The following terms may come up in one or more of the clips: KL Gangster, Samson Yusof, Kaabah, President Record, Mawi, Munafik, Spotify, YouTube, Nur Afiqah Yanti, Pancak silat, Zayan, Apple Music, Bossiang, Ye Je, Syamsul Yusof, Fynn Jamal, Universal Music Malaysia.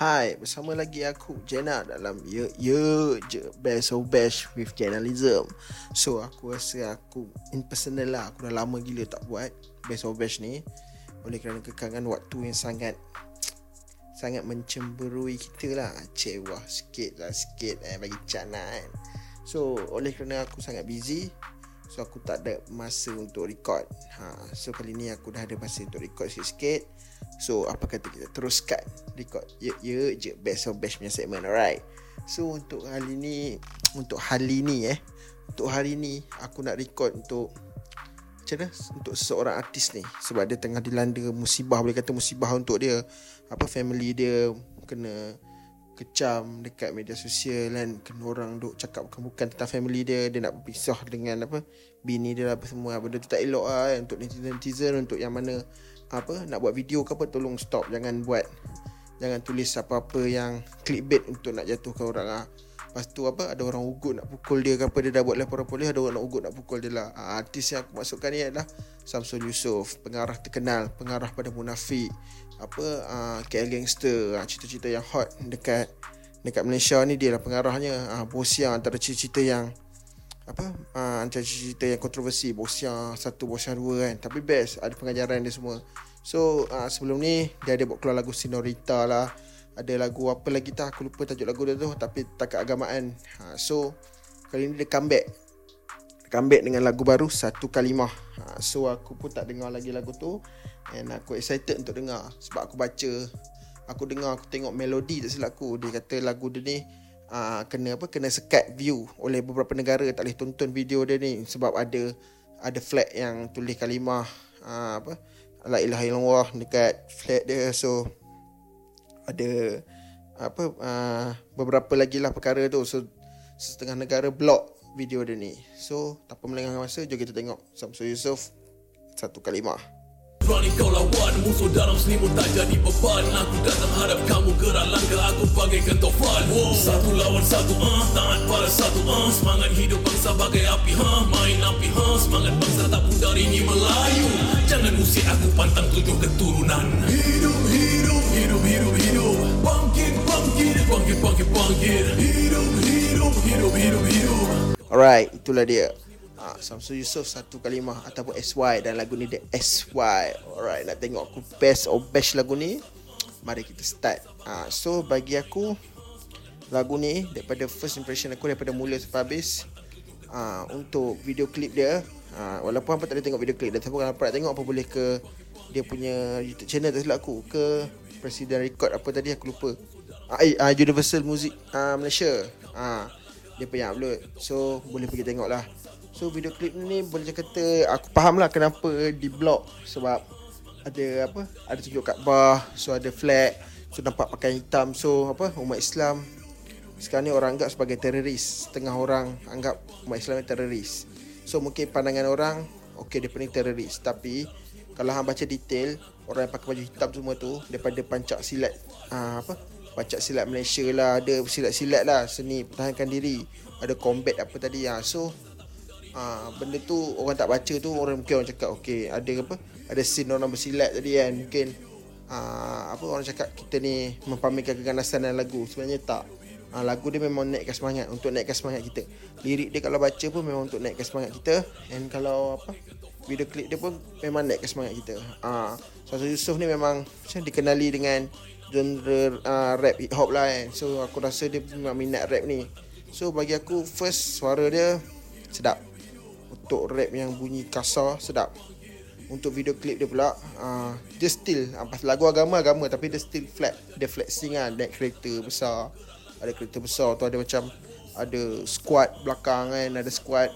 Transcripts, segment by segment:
Hai, bersama lagi aku Jenna dalam Ye Je Best of Bash with Journalism. So aku rasa aku in personal lah, aku dah lama gila tak buat Best of Bash ni oleh kerana kekangan waktu yang sangat mencemberui kita lah. Cewah sikit bagi cana kan. So oleh kerana aku sangat busy, so aku tak ada masa untuk record. So kali ni aku dah ada masa untuk record sikit-sikit. So apa kata kita teruskan record ye je Best of Bash punya segment. Alright. So Untuk hari ni aku nak record untuk untuk seorang artis ni, sebab dia tengah dilanda musibah, boleh kata musibah untuk dia. Apa, family dia kena kecam dekat media sosial kan, kena orang duk cakap bukan tentang family dia, dia nak berpisah dengan bini dia apa semua. Benda tu tak elok lah kan. Untuk netizen untuk yang mana nak buat video ke apa, tolong stop, jangan tulis apa-apa yang clickbait untuk nak jatuhkan orang lah. Lepas tu ada orang ugut nak pukul dia ke apa, dia dah buat laporan polis, ada orang nak ugut nak pukul dia lah. Artis yang aku masukkan ni adalah Samson Yusof, pengarah terkenal, pengarah pada Munafik, KL Gangster, cerita-cerita yang hot dekat Malaysia ni dia lah pengarahnya. Bossiang antara cerita-cerita yang antara cerita yang kontroversi, Bossiang 1, Bossiang 2 kan, tapi best, ada pengajaran dia semua. So sebelum ni dia ada buat keluar lagu Senorita lah, ada lagu apa lagi tak, aku lupa tajuk lagu dia tu, tapi tak keagamaan. So kali ni dia comeback dengan lagu baru Satu Kalimah. So aku pun tak dengar lagi lagu tu, and aku excited untuk dengar. Sebab aku tengok melodi tak silap aku, dia kata lagu dia ni kena sekat view oleh beberapa negara, tak boleh tonton video dia ni sebab ada flag yang tulis kalimah la ilaha illallah dekat flag dia. So ada beberapa lagi lah perkara tu. So setengah negara blok video dia ni. So tanpa melengahkan masa, jom kita tengok Syamsul Yusof Satu Kalimah. Berani kau lawan musuh dalam selimut, tak jadi beban. Aku datang hadap kamu, gerak langkah aku bagaikan tofan. Satu lawan satu, tahan pada satu, semangat hidup bangsa bagai api, main api, semangat bangsa tak pun dari ni Melayu. Jangan usik aku, pantang tujuh keturunan. Hidup Bangkit Hidup. Alright, itulah dia Syamsul Yusof Satu Kalimah ataupun SY, dan lagu ni dia SY. Alright, nak tengok aku best or bash lagu ni, mari kita start. So bagi aku lagu ni, daripada first impression aku, daripada mula sampai habis, untuk video klip dia, walaupun apa tak boleh tengok video klip dia, tapi kalau apa nak tengok apa boleh ke dia punya YouTube channel tak silap aku, ke President Record apa tadi aku lupa, Universal Music Malaysia, dia punya upload. So boleh pergi tengok lah. So video klip ni boleh kata aku faham lah kenapa di blog, sebab ada tunjuk Kaabah, so ada flag, so nampak pakaian hitam. So umat Islam sekarang ni orang anggap sebagai teroris, setengah orang anggap umat Islam ni teroris. So mungkin pandangan orang, okey dia ni teroris, tapi kalau hang baca detail, orang yang pakai baju hitam semua tu daripada Pancak silat Malaysia lah, ada silat-silat lah, seni pertahankan diri, ada combat apa tadi. So benda tu orang tak baca tu, orang mungkin orang cakap okey ada scene orang bersilat tadi kan, mungkin orang cakap kita ni mempamerkan keganasan dalam lagu. Sebenarnya tak. Lagu dia memang naikkan semangat kita. Lirik dia kalau baca pun memang untuk naikkan semangat kita, and kalau video klip dia pun memang naikkan semangat kita. Syamsul Yusof ni memang dikenali dengan genre rap hip hop lah kan. So aku rasa dia memang minat rap ni. So bagi aku first, suara dia sedap. Untuk rap yang bunyi kasar, sedap. Untuk video klip dia pula, dia still pas lagu agama, tapi dia still flat. Dia flat sing lah. Ada kereta besar tu, ada macam ada squad belakang kan, ada squad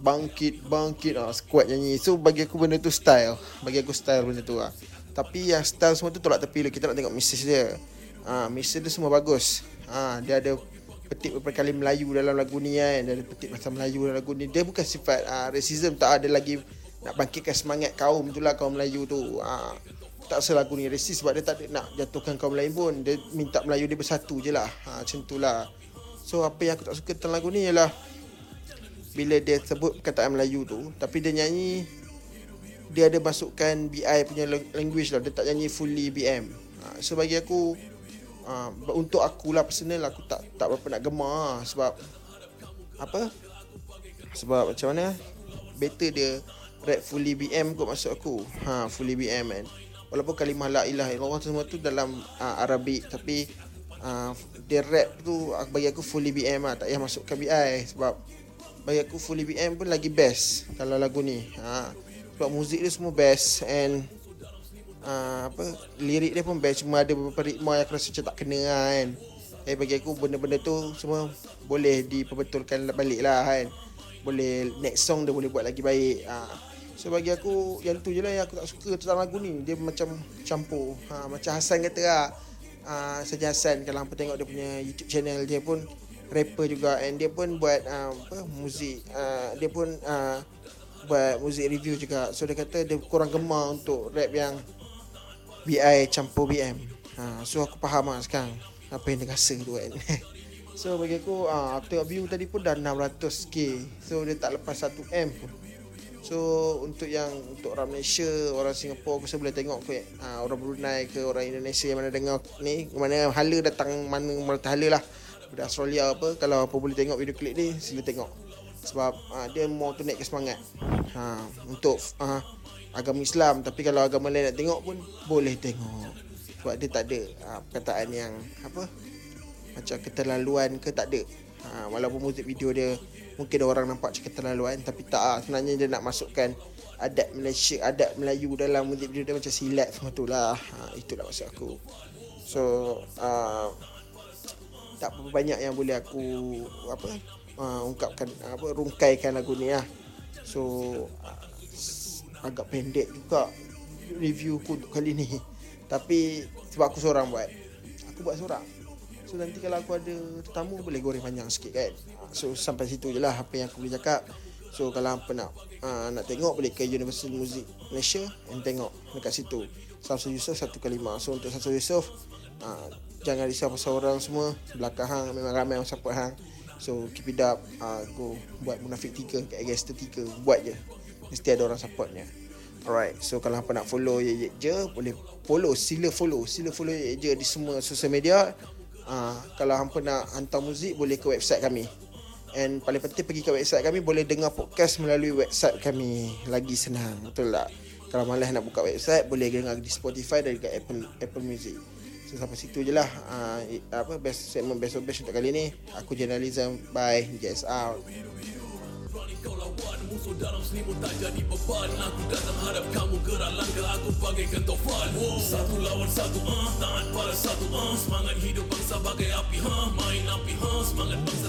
bangkit squad nyanyi. So bagi aku benda tu style. Tapi yang style semua tu tolak tepi lah. Kita nak tengok message dia. Message dia semua bagus. Dia ada petik beberapa kali Melayu dalam lagu ni kan. Dia ada petik pasal Melayu dalam lagu ni. Dia bukan sifat racism, tak ada lagi nak bangkitkan semangat kaum tu lah, kaum Melayu tu. Tak salah lagu ni resis sebab dia tak ada nak jatuhkan kaum Melayu pun. Dia minta Melayu dia bersatu je lah. Macam tu lah. So apa yang aku tak suka tentang lagu ni ialah bila dia sebut perkataan Melayu tu, tapi dia nyanyi, dia ada masukkan BI punya language lah. Dia tak nyanyi fully BM. So bagi aku Untuk akulah personal, aku tak berapa nak gemar. Sebab apa? Sebab macam mana, better dia rap fully BM kot maksud aku. Fully BM kan. Walaupun kalimah la ilaha illallah semua tu dalam Arabic, tapi dia rap tu bagi aku fully BM lah. Tak payah masukkan BI. Sebab bagi aku fully BM pun lagi best kalau lagu ni. Sebab muzik dia semua best. And lirik dia pun best. Cuma ada beberapa ritma yang aku rasa macam tak kena lah kan. Bagi aku benda-benda tu semua boleh diperbetulkan balik lah kan. Boleh next song dia boleh buat lagi baik. So bagi aku yang tu je lah yang aku tak suka tentang lagu ni. Dia macam campur. Macam Hasan kata lah, Saja Hasan, kalau hampa tengok dia punya YouTube channel, dia pun rapper juga. And dia pun buat muzik, dia pun buat muzik review juga. So dia kata dia kurang gemar untuk rap yang BI campur BM. So aku faham lah sekarang apa yang dia rasa tu kan. So bagi aku, aku tengok view tadi pun dah 600k. So dia tak lepas 1M pun. So untuk orang Malaysia, orang Singapura, aku rasa boleh tengok ke orang Brunei ke orang Indonesia yang mana dengar ni, mana hala datang, mana mertahala lah dari Australia apa, kalau apa boleh tengok video klip ni, sila tengok. Sebab dia more to naikkan semangat untuk agama Islam. Tapi kalau agama lain nak tengok pun boleh tengok. Sebab dia tak ada perkataan yang apa, macam keterlaluan ke, tak ada. Walaupun muzik video dia mungkin orang nampak macam keterlaluan, tapi tak, sebenarnya dia nak masukkan adat Malaysia, adat Melayu dalam muzik video dia, macam silat semua tu lah. Itulah maksud aku. So tak banyak yang boleh aku ungkapkan, rungkaikan lagu ni lah. So agak pendek juga review aku untuk kali ni. Tapi sebab aku buat seorang. So nanti kalau aku ada tetamu boleh goreng panjang sikit kan. So sampai situ je lah apa yang aku boleh cakap. So kalau apa nak tengok boleh ke Universal Music Malaysia and tengok dekat situ, Samson Yusof 1x5. So untuk Samson Yusof, jangan risau pasal orang semua. Belakang hang memang ramai orang support hang. So keep it up. Go buat Munafik 3, KL Gangster 3, buat je, mesti ada orang supportnya. Alright, so kalau apa nak follow Yek Je, boleh follow, sila follow Yek Je di semua social media. Kalau hampa nak hantar muzik boleh ke website kami. And paling penting pergi ke website kami, boleh dengar podcast melalui website kami, lagi senang. Betul tak? Kalau malas nak buka website, boleh dengar di Spotify dan dekat Apple Music. So sampai situ je lah segmen best of best untuk kali ni. Aku Journalism, bye, Jazz out. Musuh dalam selimut tak jadi beban. Aku datang hadap kamu, gerak langkah aku bagaikan tofan. Satu lawan satu, taat pada satu. Semangat hidup bangsa bagai api, main api, semangat bangsa.